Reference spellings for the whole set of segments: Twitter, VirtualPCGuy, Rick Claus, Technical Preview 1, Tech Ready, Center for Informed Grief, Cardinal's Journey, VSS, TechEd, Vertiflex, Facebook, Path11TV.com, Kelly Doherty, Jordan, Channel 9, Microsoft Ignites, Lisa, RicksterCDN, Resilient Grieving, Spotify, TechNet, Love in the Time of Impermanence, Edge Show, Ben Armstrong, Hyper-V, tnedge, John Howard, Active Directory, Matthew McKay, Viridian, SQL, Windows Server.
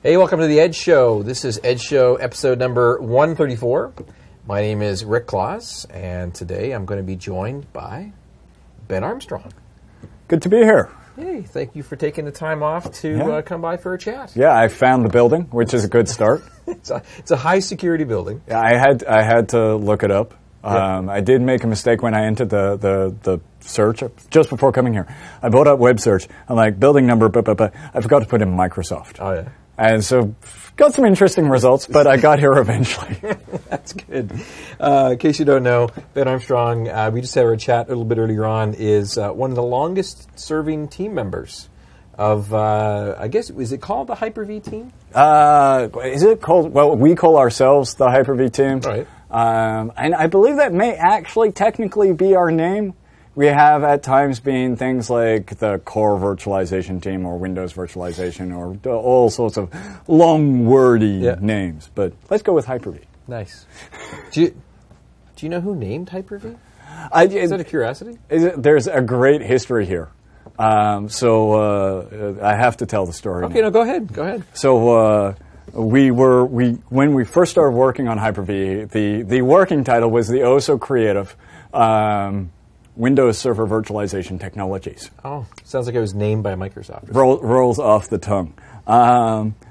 Hey, welcome to the Edge Show. This is Edge Show episode number 134. My name is Rick Claus, and today I'm going to be joined by Ben Armstrong. Good to be here. Hey, thank you for taking the time off to come by for a chat. Yeah, I found the building, which is a good start. It's a high security building. Yeah, I had to look it up. I did make a mistake when I entered the search just before coming here. I brought up web search. I'm like, building number, but I forgot to put in Microsoft. Oh, yeah. And so got some interesting results, but I got here eventually. That's good. In case you don't know, Ben Armstrong, we just had our chat a little bit earlier on, is one of the longest-serving team members of, I guess, is it called the Hyper-V team? Is it called, well, we call ourselves the Hyper-V team. Right. And I believe that may actually technically be our name. We have at times been things like the core virtualization team or Windows virtualization or all sorts of long, wordy names. But let's go with Hyper-V. Nice. Do you know who named Hyper-V? Is that a curiosity? There's a great history here. So I have to tell the story. Okay, now. No, go ahead. So when we first started working on Hyper-V, the working title was the oh-so-creative Windows Server Virtualization Technologies. Oh, sounds like it was named by Microsoft. Rolls off the tongue.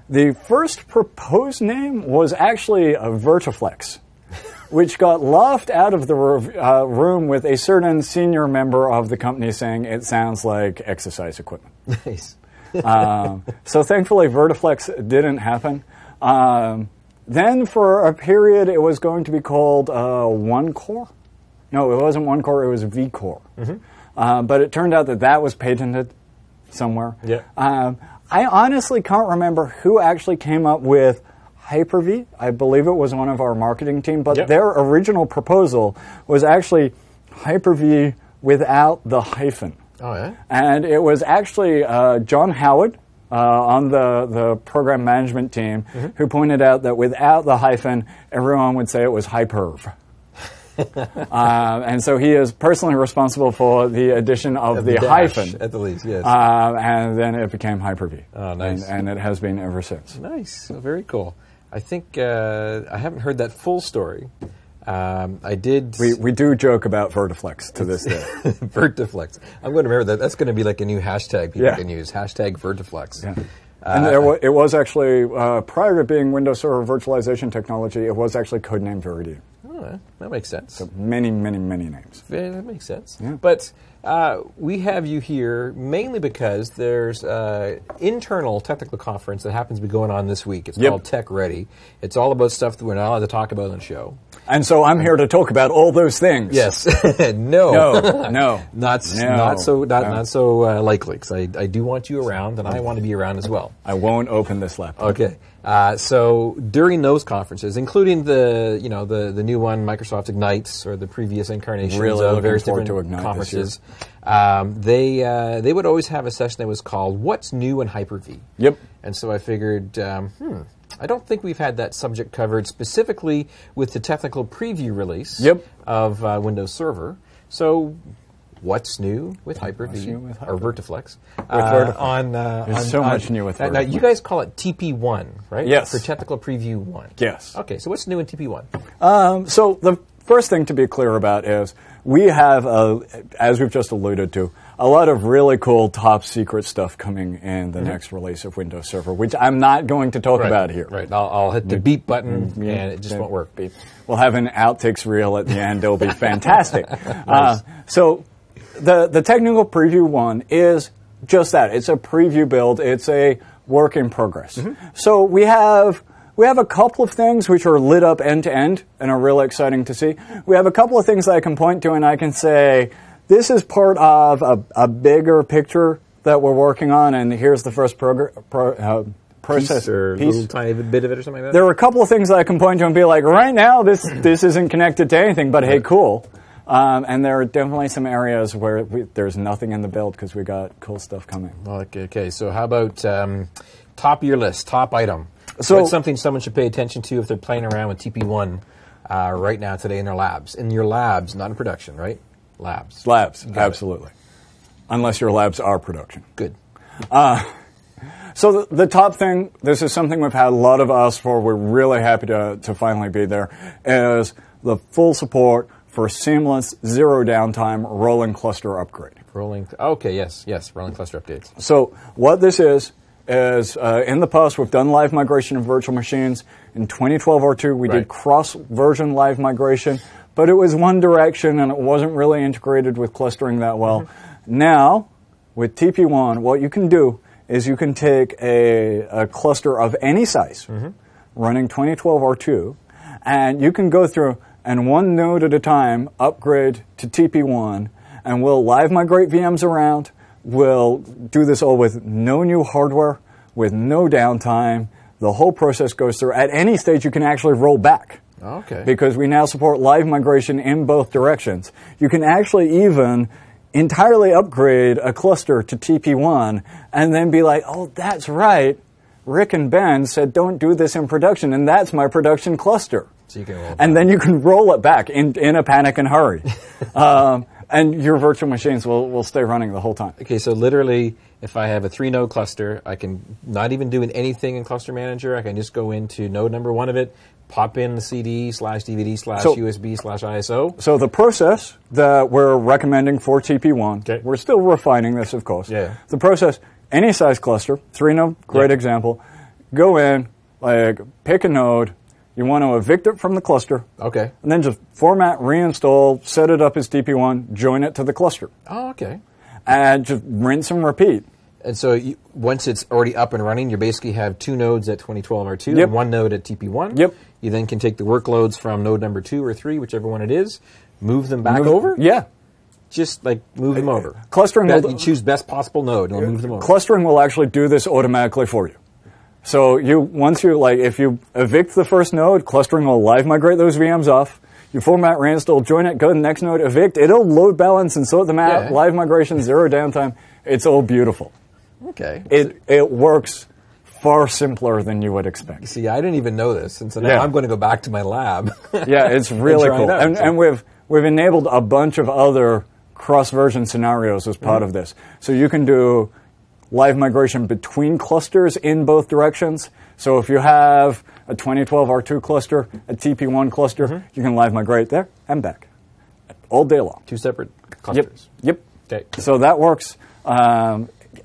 The first proposed name was actually a Vertiflex, which got laughed out of the room with a certain senior member of the company saying it sounds like exercise equipment. Nice. So thankfully, Vertiflex didn't happen. Then for a period, it was going to be called OneCore. No, it wasn't OneCore, it was vCore. Mm-hmm. But it turned out that was patented somewhere. Yeah. I honestly can't remember who actually came up with Hyper-V. I believe it was one of our marketing team, but their original proposal was actually Hyper-V without the hyphen. Oh, yeah? And it was actually John Howard on the program management team who pointed out that without the hyphen, everyone would say it was Hyper-V. And so he is personally responsible for the addition of the hyphen. At the least, yes. And then it became Hyper-V. Oh, nice. And it has been ever since. Nice. Oh, very cool. I think I haven't heard that full story. I did... We do joke about Vertiflex to this day. Vertiflex. I'm going to remember that. That's going to be like a new hashtag people can use. Hashtag Vertiflex. Yeah. And it was actually, prior to being Windows Server Virtualization Technology, it was actually codenamed Viridian. Oh, that makes sense. So many, many, many names. Yeah, that makes sense. Yeah. But we have you here mainly because there's an internal technical conference that happens to be going on this week. It's called Tech Ready. It's all about stuff that we're not allowed to talk about on the show. And so I'm here to talk about all those things. Yes. No. Not so likely, because I do want you around, and I want to be around as well. I won't open this laptop. Okay. So during those conferences, including the new one, Microsoft Ignites, or the previous incarnations of various different conferences, they would always have a session that was called "What's New in Hyper-V." Yep. And so I figured, I don't think we've had that subject covered specifically with the technical preview release of Windows Server. So. What's new with Hyper-V or Vertiflex? There's so much new with Vertiflex. Now, you guys call it TP1, right? Yes. For Technical Preview 1. Yes. Okay, so what's new in TP1? So the first thing to be clear about is we have, as we've just alluded to, a lot of really cool top secret stuff coming in the next release of Windows Server, which I'm not going to talk about here. Right. I'll hit the beep button, and it just won't work. Beep. We'll have an outtakes reel at the end. It'll be fantastic. Nice. So... The Technical Preview 1 is just that. It's a preview build. It's a work in progress. Mm-hmm. So we have a couple of things which are lit up end to end and are really exciting to see. We have a couple of things that I can point to and I can say, this is part of a bigger picture that we're working on, and here's the first process or piece. Little tiny bit of it or something like that? There are a couple of things that I can point to and be like, right now this isn't connected to anything, but hey, cool. And there are definitely some areas where there's nothing in the build because we got cool stuff coming. Okay, so how about top of your list, top item? So it's something someone should pay attention to if they're playing around with TP1 right now today in their labs. In your labs, not in production, right? Labs, absolutely. Unless your labs are production. Good. So the top thing, this is something we've had a lot of asks for, we're really happy to finally be there, is the full support for seamless, zero downtime, rolling cluster upgrade. Rolling cluster updates. So what this is in the past, we've done live migration of virtual machines. In 2012 or 2, we did cross-version live migration, but it was one direction, and it wasn't really integrated with clustering that well. Mm-hmm. Now, with TP1, what you can do is you can take a cluster of any size, mm-hmm. running 2012 or 2, and you can go through and one node at a time upgrade to TP1, and we'll live migrate VMs around. We'll do this all with no new hardware, with no downtime. The whole process goes through. At any stage, you can actually roll back. Okay. Because we now support live migration in both directions. You can actually even entirely upgrade a cluster to TP1 and then be like, oh, that's right. Rick and Ben said don't do this in production, and that's my production cluster. So you can roll back. And then you can roll it back in a panic and hurry. And your virtual machines will stay running the whole time. Okay, so literally, if I have a 3-node cluster, I can not even do anything in Cluster Manager. I can just go into node number 1 of it, pop in the CD/DVD/USB/ISO. So the process that we're recommending for TP1, we're still refining this, of course. Yeah. The process, any size cluster, 3-node, great example. Go in, like pick a node. You want to evict it from the cluster. Okay. And then just format, reinstall, set it up as TP1, join it to the cluster. Oh, okay. And just rinse and repeat. And so once it's already up and running, you basically have 2 nodes at 2012 R2 and 1 node at TP1. Yep. You then can take the workloads from node number 2 or 3, whichever one it is, move them back over. Yeah. Just like move them over. Clustering will you choose best possible node and move them over. Clustering will actually do this automatically for you. So if you evict the first node, clustering will live migrate those VMs off. You format, reinstall, join it, go to the next node, evict. It'll load balance and sort them out. Yeah. Live migration, zero downtime. It's all beautiful. Okay. It works far simpler than you would expect. See, I didn't even know this, and so now I'm going to go back to my lab. Yeah, it's really cool. And we've enabled a bunch of other cross-version scenarios as part of this. So you can do live migration between clusters in both directions. So if you have a 2012 R2 cluster, a TP1 cluster, you can live migrate there and back all day long. 2 separate clusters. Yep. Okay. So that works.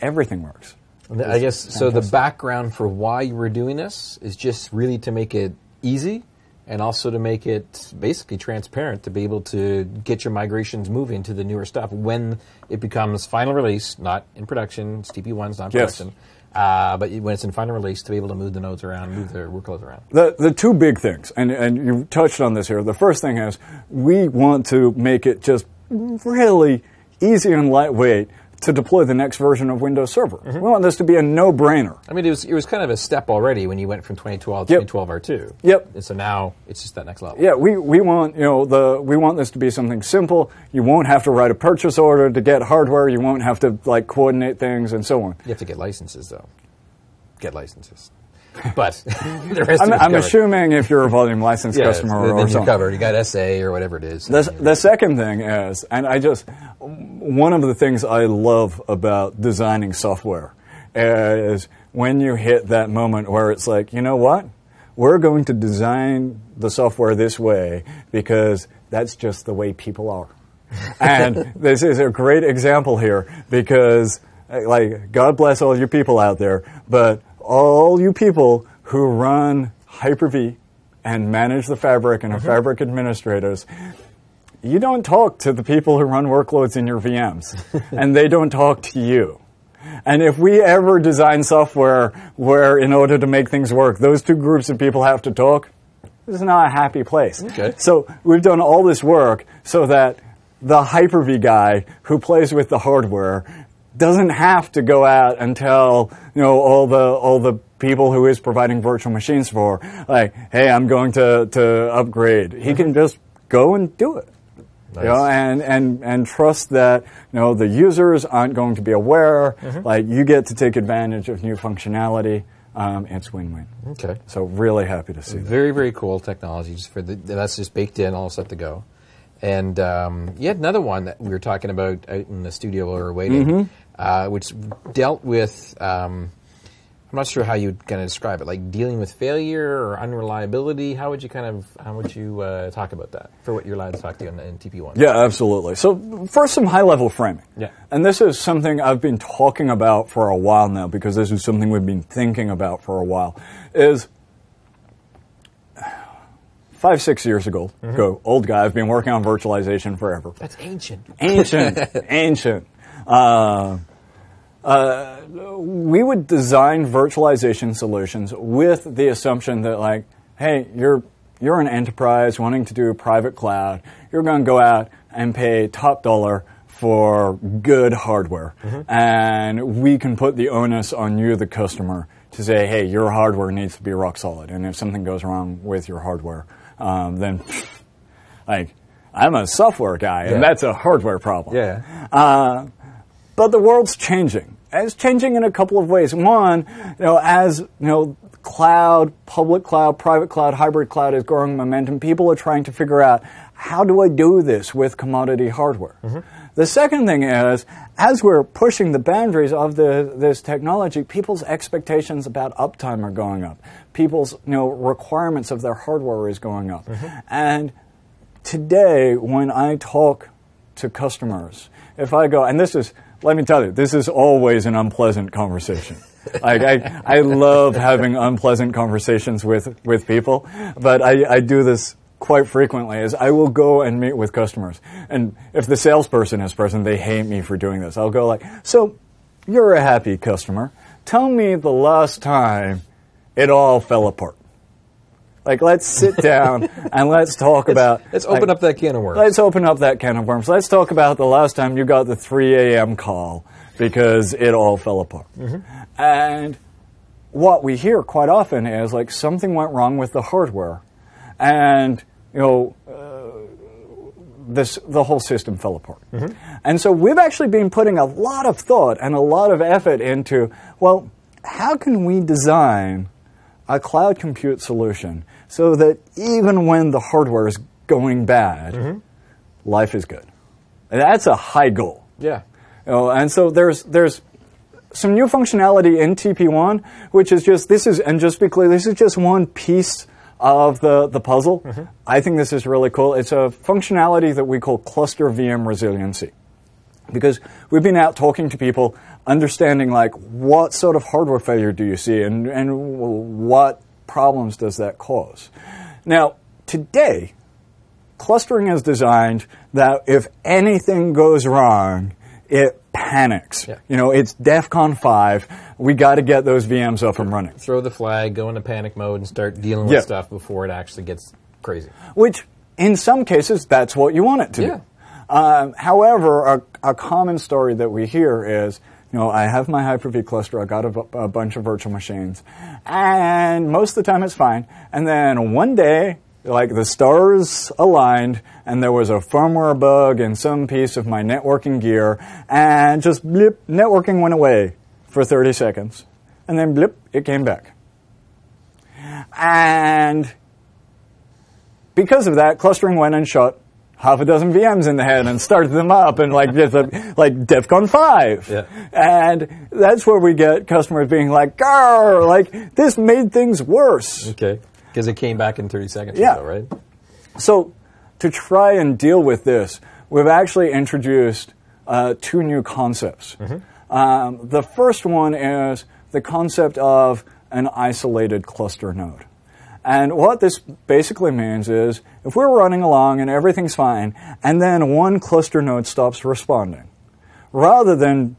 Everything works. I guess so. The background for why you were doing this is just really to make it easy and also to make it basically transparent to be able to get your migrations moving to the newer stuff when it becomes final release, not in production. It's TP1's not production. Yes. But when it's in final release, to be able to move the nodes around, move the workloads around. The 2 big things, and you touched on this here. The first thing is we want to make it just really easy and lightweight to deploy the next version of Windows Server. Mm-hmm. We want this to be a no-brainer. I mean, it was kind of a step already when you went from 2012 to 2012 R2. Yep. And so now it's just that next level. Yeah, we want we want this to be something simple. You won't have to write a purchase order to get hardware. You won't have to coordinate things and so on. You have to get licenses though. Get licenses. But the rest I'm assuming if you're a volume license customer or something, you're covered. You got SA or whatever it is. The second thing is, and one of the things I love about designing software is when you hit that moment where it's like, you know what? We're going to design the software this way because that's just the way people are. And this is a great example here because, God bless all you people out there, but all you people who run Hyper-V and manage the fabric and are fabric administrators, you don't talk to the people who run workloads in your VMs, and they don't talk to you. And if we ever design software where, in order to make things work, those 2 groups of people have to talk, this is not a happy place. Okay. So we've done all this work so that the Hyper-V guy who plays with the hardware doesn't have to go out and tell all the people who is providing virtual machines for, hey, I'm going to upgrade. He can just go and do it. Nice. And trust that the users aren't going to be aware. Mm-hmm. You get to take advantage of new functionality. It's win-win. Okay. So really happy to see that. Very, very cool technology. That's just baked in, all set to go. And you had another one that we were talking about out in the studio while we were waiting, which dealt with I'm not sure how you're going to describe it, like dealing with failure or unreliability. How would you talk about that for what you're allowed to talk to in TP1? Yeah, absolutely. So first, some high-level framing. Yeah. And this is something I've been talking about for a while now, because this is something we've been thinking about for a while, is 5-6 years ago, old guy, I've been working on virtualization forever. That's ancient. Ancient. We would design virtualization solutions with the assumption that, like, hey, you're an enterprise wanting to do a private cloud. You're going to go out and pay top dollar for good hardware. Mm-hmm. And we can put the onus on you, the customer, to say, hey, your hardware needs to be rock solid. And if something goes wrong with your hardware, then, like, I'm a software guy, and that's a hardware problem. Yeah. But the world's changing. And it's changing in a couple of ways. One, cloud, public cloud, private cloud, hybrid cloud is growing momentum. People are trying to figure out, how do I do this with commodity hardware? Mm-hmm. The second thing is, as we're pushing the boundaries of this technology, people's expectations about uptime are going up. People's requirements of their hardware is going up. Mm-hmm. And today, when I talk to customers, if I go, and this is, let me tell you, this is always an unpleasant conversation. I love having unpleasant conversations with people, but I do this quite frequently, is I will go and meet with customers. And if the salesperson is present, they hate me for doing this. I'll go like, so you're a happy customer. Tell me the last time it all fell apart. Like, let's sit down and let's talk about... Let's open up that can of worms. Let's talk about the last time you got the 3 a.m. call because it all fell apart. Mm-hmm. And what we hear quite often is, like, something went wrong with the hardware. And, the whole system fell apart. Mm-hmm. And so we've actually been putting a lot of thought and a lot of effort into, well, how can we design a cloud compute solution so that even when the hardware is going bad, life is good. And that's a high goal. Yeah. And so there's some new functionality in TP1, which is just, this is just one piece of the puzzle. Mm-hmm. I think this is really cool. It's a functionality that we call cluster VM resiliency. Because we've been out talking to people, understanding, like, what sort of hardware failure do you see and what problems does that cause? Now, today, clustering is designed that if anything goes wrong, it panics. Yeah. It's DEFCON 5. We got to get those VMs up and running. Throw the flag, go into panic mode, and start dealing with stuff before it actually gets crazy. Which, in some cases, that's what you want it to do. However, a common story that we hear is, I have my Hyper-V cluster, I got a bunch of virtual machines, and most of the time it's fine. And then one day, like, the stars aligned, and there was a firmware bug in some piece of my networking gear, and just blip, networking went away for 30 seconds. And then blip, it came back. And because of that, clustering went and shut half a dozen VMs in the head and started them up and DEFCON 5. Yeah. And that's where we get customers being like, "Grr!" Like, this made things worse. Okay. Because it came back in 30 seconds or so, right? So to try and deal with this, we've actually introduced two new concepts. Mm-hmm. The first one is the concept of an isolated cluster node. And what this basically means is, if we're running along and everything's fine, and then one cluster node stops responding, rather than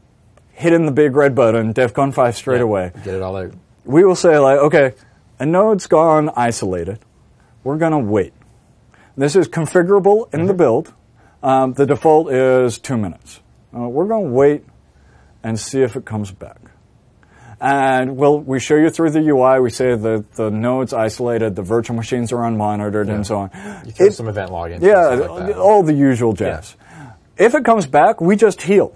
hitting the big red button, DEFCON 5 straight away, get it all out, we will say, like, okay, a node's gone isolated. We're going to wait. This is configurable in the build. The default is 2 minutes. We're going to wait and see if it comes back. And we show you through the UI, we say the node's isolated, the virtual machines are unmonitored, and so on. You throw some event log in. Yeah, like all the usual jazz. Yeah. If it comes back, we just heal,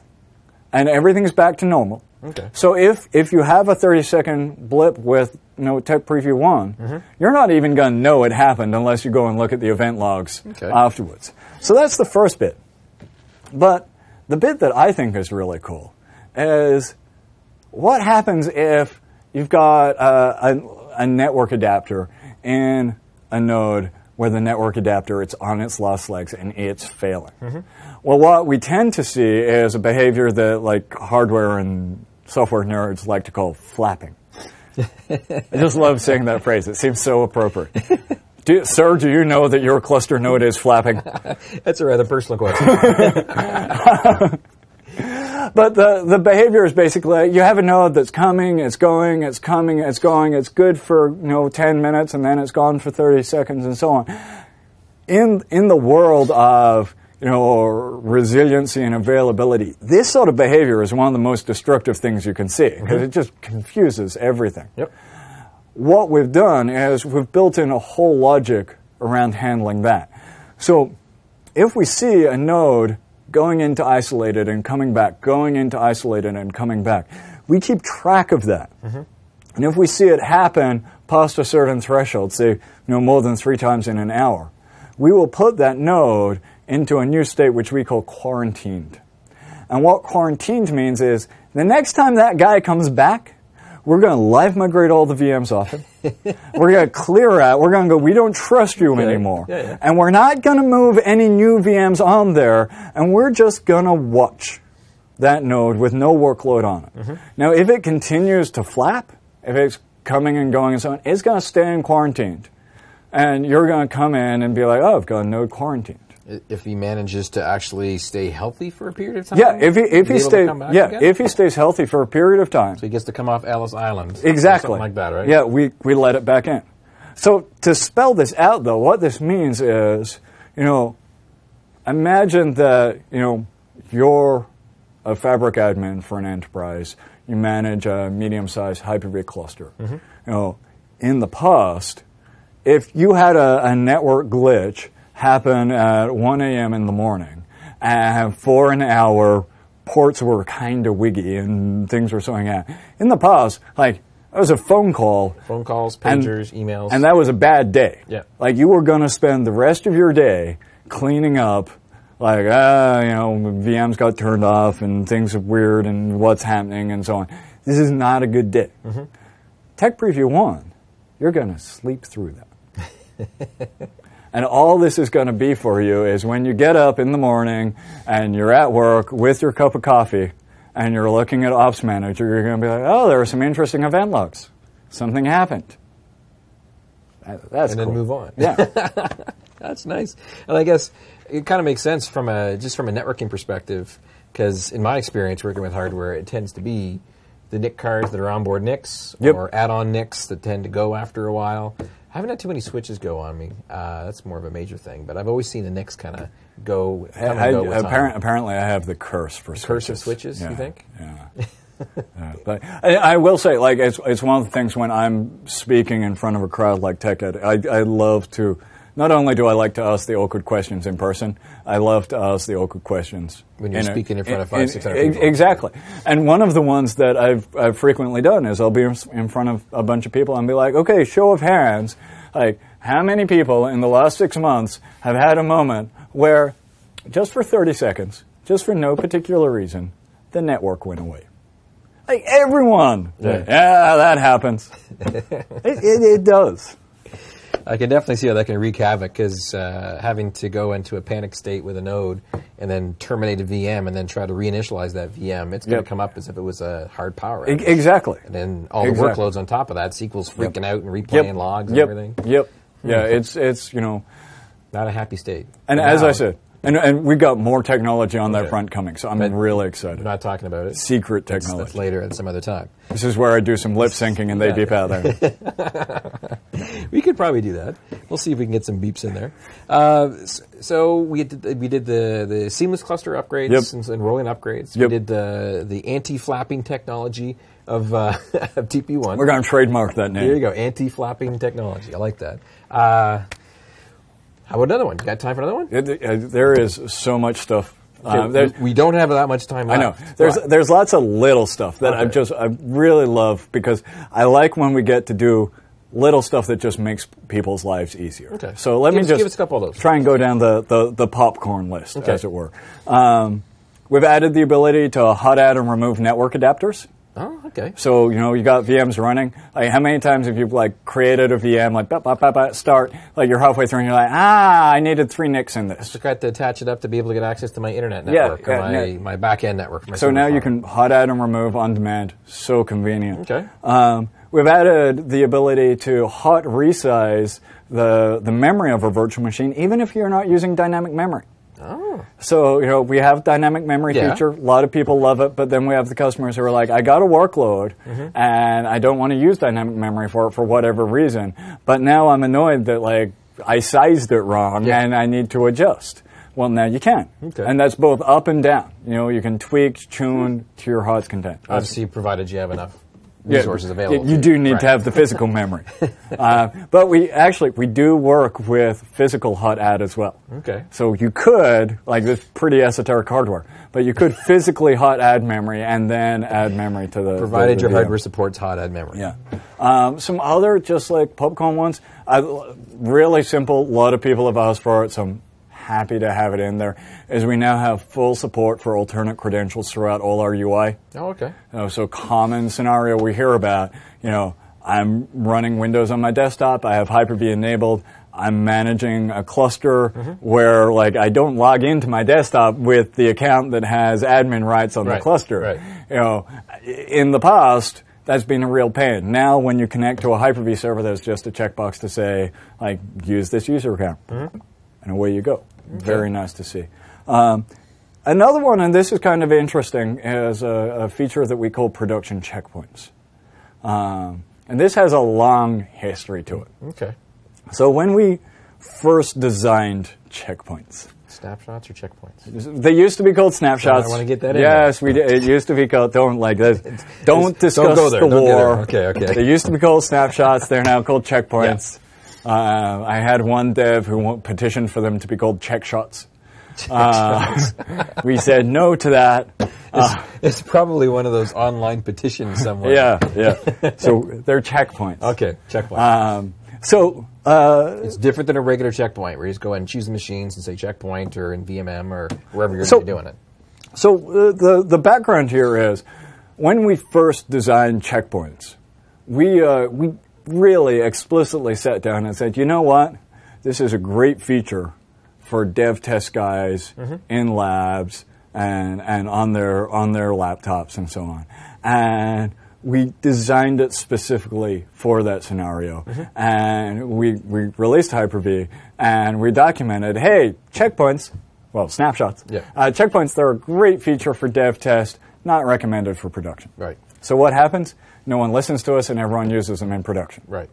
and everything's back to normal. Okay. So if you have a 30-second blip with Tech Preview 1, you're not even going to know it happened unless you go and look at the event logs afterwards. So that's the first bit. But the bit that I think is really cool is... what happens if You've got a network adapter and a node where the network adapter, it's on its last legs and it's failing. Mm-hmm. Well, what we tend to see is a behavior that like hardware and software nerds like to call flapping. I just love saying that phrase. It seems so appropriate. Sir, do you know that your cluster node is flapping? That's a rather personal question. But the behavior is basically you have a node that's coming, it's going, it's coming, it's going, it's good for 10 minutes, and then it's gone for 30 seconds, and so on. In the world of resiliency and availability, this sort of behavior is one of the most destructive things you can see, because it just confuses everything. Yep. What we've done is we've built in a whole logic around handling that. So if we see a node going into isolated and coming back, going into isolated and coming back, we keep track of that. Mm-hmm. And if we see it happen past a certain threshold, say more than 3 times in an hour, we will put that node into a new state which we call quarantined. And what quarantined means is the next time that guy comes back, we're going to live migrate all the VMs off him. We're going to clear out. We're going to go, we don't trust you anymore. Yeah, yeah. And we're not going to move any new VMs on there, and we're just going to watch that node with no workload on it. Mm-hmm. Now, if it continues to flap, if it's coming and going and so on, it's going to stay in quarantined. And you're going to come in and be like, oh, I've got a node quarantined. If he manages to actually stay healthy for a period of time? Yeah, if he stays healthy for a period of time. So he gets to come off Ellis Island. Exactly. Something like that, right? Yeah, we let it back in. So to spell this out, though, what this means is, imagine that, you're a fabric admin for an enterprise. You manage a medium-sized Hyper-V cluster. Mm-hmm. In the past, if you had a network glitch happen at 1 a.m. in the morning, and for an hour, ports were kind of wiggy and things were swinging out. In the past, that was a phone call. Phone calls, pagers, emails. And that was a bad day. Yeah. You were going to spend the rest of your day cleaning up, VMs got turned off and things are weird and what's happening and so on. This is not a good day. Mm-hmm. Tech Preview 1, you're going to sleep through that. And all this is going to be for you is when you get up in the morning and you're at work with your cup of coffee and you're looking at Ops Manager, you're going to be like, oh, there are some interesting event logs. Something happened. That's cool. And then move on. Yeah. That's nice. And I guess it kind of makes sense from a networking perspective, because in my experience working with hardware, it tends to be the NIC cards that are onboard NICs or add-on NICs that tend to go after a while. I haven't had too many switches go on me. That's more of a major thing, but I've always seen the NICs kind of go with time. Apparently, I have the curse for switches. Curse of switches, yeah, you think? Yeah. Yeah. But I will say, it's one of the things when I'm speaking in front of a crowd like TechEd, I love to, not only do I like to ask the awkward questions in person, I love to ask the awkward questions. When you're speaking in front of 500-600 people. Exactly. And one of the ones that I've frequently done is I'll be in front of a bunch of people and be like, okay, show of hands, how many people in the last 6 months have had a moment where, just for 30 seconds, just for no particular reason, the network went away? Everyone. Yeah, that happens. It does. I can definitely see how that can wreak havoc, because having to go into a panic state with a node and then terminate a VM and then try to reinitialize that VM, it's going to come up as if it was a hard power outage. Exactly. And then all the workloads on top of that, SQL's freaking out and replaying logs and everything. Yep. Yeah, it's not a happy state. And as I said, and we've got more technology on that front coming, so I'm really excited. I'm not talking about it. Secret technology. That's later at some other time. This is where I do some lip syncing and they beep out there. We could probably do that. We'll see if we can get some beeps in there. So we did the seamless cluster upgrades and rolling upgrades. Yep. We did the anti-flapping technology of TP1. We're going to trademark that name. There you go, anti-flapping technology. I like that. How about another one? You got time for another one? There is so much stuff. We don't have that much time left. I know. There's lots of little stuff that I really love, because I like when we get to do little stuff that just makes people's lives easier. Okay. So give us a couple of those. Try and go down the popcorn list, as it were. We've added the ability to hot add and remove network adapters. Oh, Okay. So, you know, you got VMs running. Like, how many times have you, like, created a VM, like, bop, bop, bop, bop, start, like, you're halfway through and you're like, I needed 3 NICs in this. I forgot to attach it up to be able to get access to my internet network my back-end network. So now you can hot add and remove on demand. So convenient. Okay. We've added the ability to hot resize the memory of a virtual machine, even if you're not using dynamic memory. Oh. So, you know, we have dynamic memory feature. A lot of people love it, but then we have the customers who are like, I got a workload, and I don't want to use dynamic memory for it for whatever reason. But now I'm annoyed that, like, I sized it wrong, and I need to adjust. Well, now you can. Okay. And that's both up and down. You know, you can tweak, tune to your heart's content. Obviously, provided you have enough resources available. You do need to have the physical memory. But we do work with physical hot add as well. Okay. So you could, like, this pretty esoteric hardware, but you could physically hot add memory and then add memory to the provided your hardware supports hot add memory. Yeah. Some other, just like PubCon ones, really simple, a lot of people have asked for it, so I'm happy to have it in there, is we now have full support for alternate credentials throughout all our UI. Oh, okay. You know, so common scenario we hear about, you know, I'm running Windows on my desktop, I have Hyper-V enabled, I'm managing a cluster where, like, I don't log into my desktop with the account that has admin rights on the cluster. Right. You know, in the past, that's been a real pain. Now, when you connect to a Hyper-V server, there's just a checkbox to say, like, use this user account. Mm-hmm. And away you go. Okay. Very nice to see. Another one, and this is kind of interesting, is a feature that we call production checkpoints. And this has a long history to it. Okay. So when we first designed checkpoints. Snapshots or checkpoints? They used to be called snapshots. I want to get that in. Yes, we did. It used to be called, don't like this. Don't discuss don't go there. The don't war. Okay, okay. They used to be called snapshots. They're now called checkpoints. Yeah. I had one dev who petitioned for them to be called check shots. We said no to that. It's probably one of those online petitions somewhere. Yeah. So they're checkpoints. Okay, checkpoints. It's different than a regular checkpoint where you just go ahead and choose the machines and say checkpoint or in VMM or wherever you're going to be doing it. So the background here is when we first designed checkpoints, we really explicitly sat down and said, you know what? This is a great feature for dev test guys in labs and on their laptops and so on. And we designed it specifically for that scenario. And we released Hyper-V and we documented, hey, checkpoints, well, snapshots. Yeah. Checkpoints, they're a great feature for dev test, not recommended for production. Right. So what happens? No one listens to us, and everyone uses them in production. Right.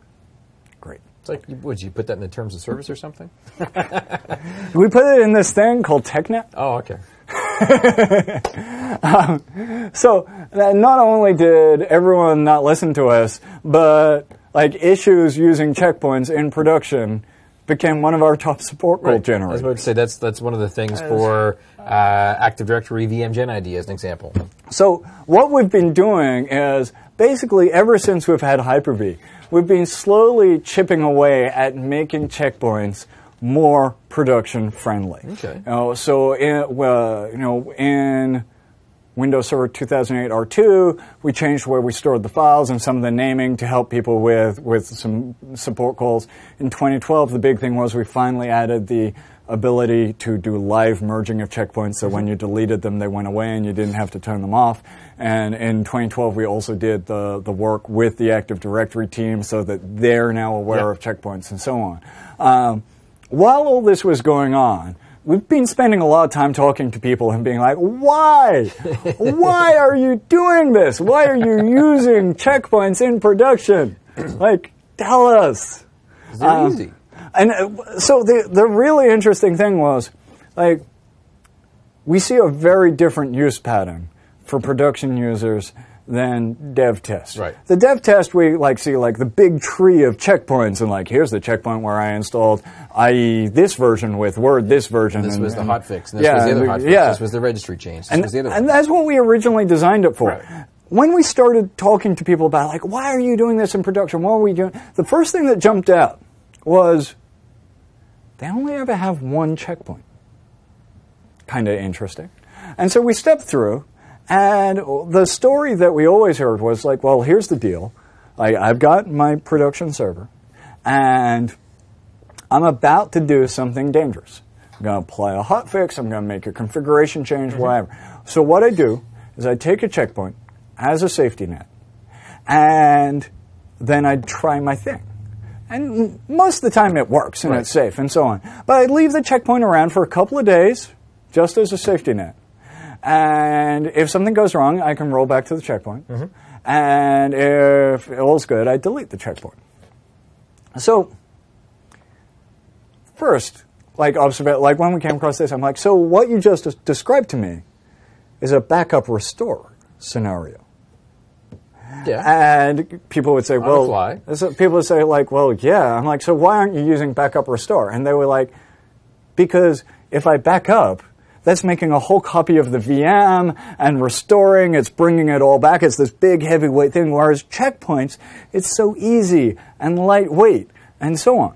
Great. It's like, would you put that in the terms of service or something? We put it in this thing called TechNet. Oh, okay. So not only did everyone not listen to us, but like issues using checkpoints in production became one of our top support goal generators. I was about to say that's one of the things for Active Directory VM Gen ID as an example. So what we've been doing is basically ever since we've had Hyper-V, we've been slowly chipping away at making checkpoints more production friendly. Okay. In Windows Server 2008 R2, we changed where we stored the files and some of the naming to help people with some support calls. In 2012, the big thing was we finally added the ability to do live merging of checkpoints, so when you deleted them, they went away and you didn't have to turn them off. And in 2012, we also did the work with the Active Directory team so that they're now aware of checkpoints and so on. While all this was going on, we've been spending a lot of time talking to people and being like, why? Why are you doing this? Why are you using checkpoints in production? Like, tell us. They're easy. And so the really interesting thing was, like, we see a very different use pattern for production users than dev test. Right. The dev test, we like see like the big tree of checkpoints and like, here's the checkpoint where I installed, i.e. this version with Word, this version. And this was the hotfix. This was the other hotfix. Yeah. This was the registry change. This was the other one. And that's what we originally designed it for. Right. When we started talking to people about like, why are you doing this in production? What are we doing? The first thing that jumped out was they only ever have one checkpoint. Kind of interesting. And so we stepped through And the story that we always heard was like, well, here's the deal. I've got my production server, and I'm about to do something dangerous. I'm going to apply a hotfix. I'm going to make a configuration change, whatever. So what I do is I take a checkpoint as a safety net, and then I try my thing. And most of the time it works and it's safe and so on. But I leave the checkpoint around for a couple of days just as a safety net. And if something goes wrong, I can roll back to the checkpoint. Mm-hmm. And if all's good, I delete the checkpoint. So first, like when we came across this, I'm like, so what you just described to me is a backup restore scenario. Yeah. And people would say, well, people would say, like, well, yeah. I'm like, so why aren't you using backup restore? And they were like, because if I back up, that's making a whole copy of the VM and restoring, it's bringing it all back. It's this big, heavyweight thing, whereas checkpoints, it's so easy and lightweight and so on.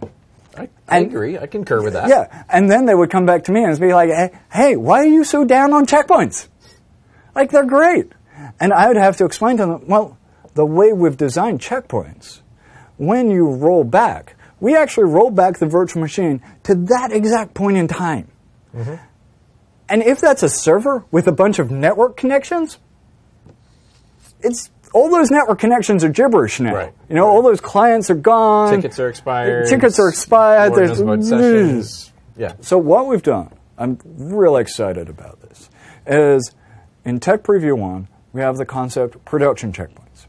I agree. I concur with that. Yeah. And then they would come back to me and be like, hey, why are you so down on checkpoints? Like, they're great. And I would have to explain to them, well, the way we've designed checkpoints, when you roll back, we actually roll back the virtual machine to that exact point in time. Mm-hmm. And if that's a server with a bunch of network connections, it's all those network connections are gibberish now. Right. You know, all those clients are gone. Tickets are expired. There's sessions. Yeah. So what we've done, I'm really excited about this, is in Tech Preview 1, we have the concept production checkpoints.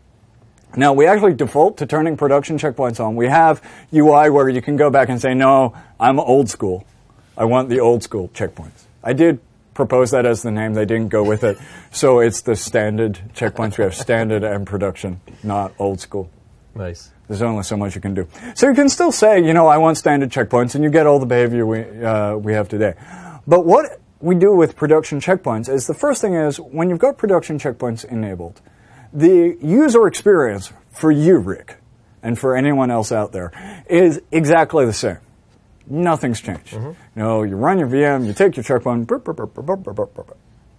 Now, we actually default to turning production checkpoints on. We have UI where you can go back and say, no, I'm old school. I want the old school checkpoints. I did propose that as the name. They didn't go with it. So it's the standard checkpoints. We have standard and production, not old school. Nice. There's only so much you can do. So you can still say, you know, I want standard checkpoints, and you get all the behavior we have today. But what we do with production checkpoints is the first thing is when you've got production checkpoints enabled, the user experience for you, Rick, and for anyone else out there is exactly the same. Nothing's changed. Mm-hmm. You know, you run your VM, you take your checkpoint,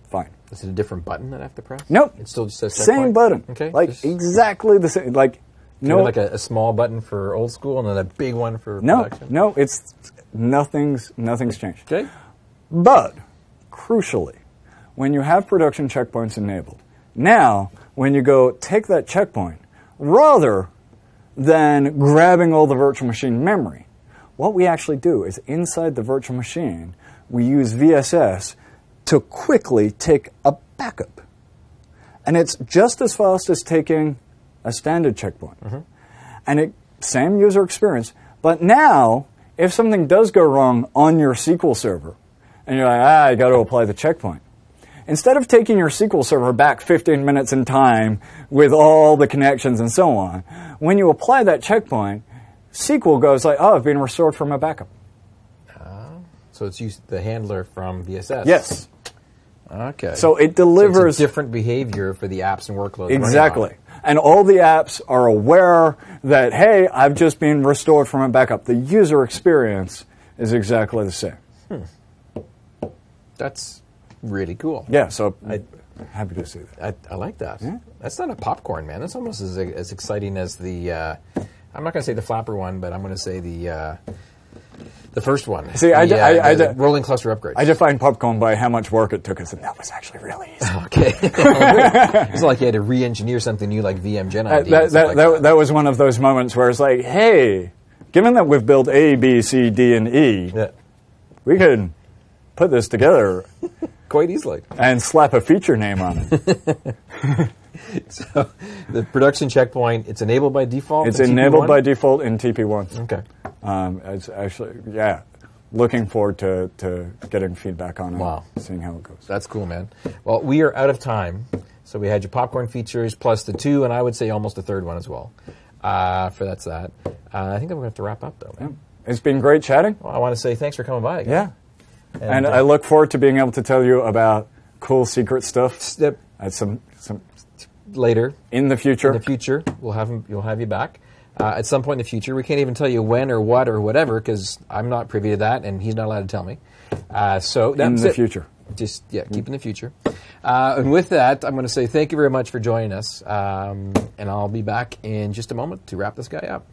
fine. Is it a different button that I have to press? Nope. It still just says checkpoint? Same button. Okay. Like, just exactly the same. Like, no. Like a small button for old school and then a big one for production? No, it's nothing's changed. Okay. But, crucially, when you have production checkpoints enabled, now, when you go take that checkpoint, rather than grabbing all the virtual machine memory, what we actually do is inside the virtual machine, we use VSS to quickly take a backup. And it's just as fast as taking a standard checkpoint. Mm-hmm. And same user experience. But now, if something does go wrong on your SQL server, and you're like, I got to apply the checkpoint. Instead of taking your SQL server back 15 minutes in time with all the connections and so on, when you apply that checkpoint, SQL goes like, oh, I've been restored from a backup. So it's used the handler from VSS. Yes. Okay. So it delivers... So it's a different behavior for the apps and workloads. Exactly. And all the apps are aware that, hey, I've just been restored from a backup. The user experience is exactly the same. That's really cool. Yeah, so... happy to see that. I like that. Yeah? That's not a popcorn, man. That's almost as exciting as the... I'm not going to say the flapper one, but I'm going to say the first one. See, rolling cluster upgrades. I define popcorn by how much work it took us, and that was actually really easy. Okay. It's like you had to re-engineer something new, like VM Gen ID. That was one of those moments where it's like, hey, given that we've built A, B, C, D, and E, we could put this together quite easily and slap a feature name on it. So the production checkpoint, it's enabled by default? It's enabled by default in TP1. Okay. It's actually, looking forward to getting feedback on it. Wow. Seeing how it goes. That's cool, man. Well, we are out of time. So we had your popcorn features plus the two, and I would say almost a third one as well. I think I'm going to have to wrap up, though, man. Yeah. It's been great chatting. Well, I want to say thanks for coming by again. Yeah. And I look forward to being able to tell you about cool secret stuff at some later in the future you'll have you back at some point in the future. We can't even tell you when or what or whatever because I'm not privy to that and he's not allowed to tell me. So that's in the future just, yeah, keep in the future. And with that, I'm going to say thank you very much for joining us. And I'll be back in just a moment to wrap this guy up.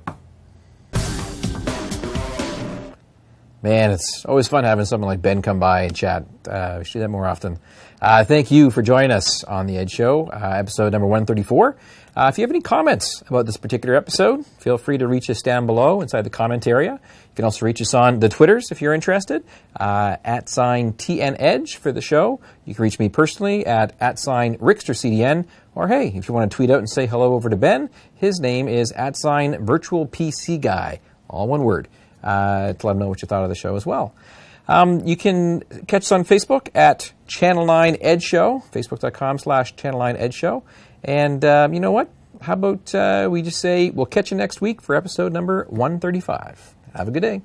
Man, it's always fun having someone like Ben come by and chat. We should do that more often. Thank you for joining us on the Edge Show, episode number 134. If you have any comments about this particular episode, feel free to reach us down below inside the comment area. You can also reach us on the Twitters if you're interested, @TNEdge for the show. You can reach me personally @RicksterCDN, or hey, if you want to tweet out and say hello over to Ben, his name is @VirtualPCGuy, all one word. To let them know what you thought of the show as well. You can catch us on Facebook at Channel 9 Edge Show, facebook.com/Channel 9 Edge Show. And you know what? How about we just say we'll catch you next week for episode number 135. Have a good day.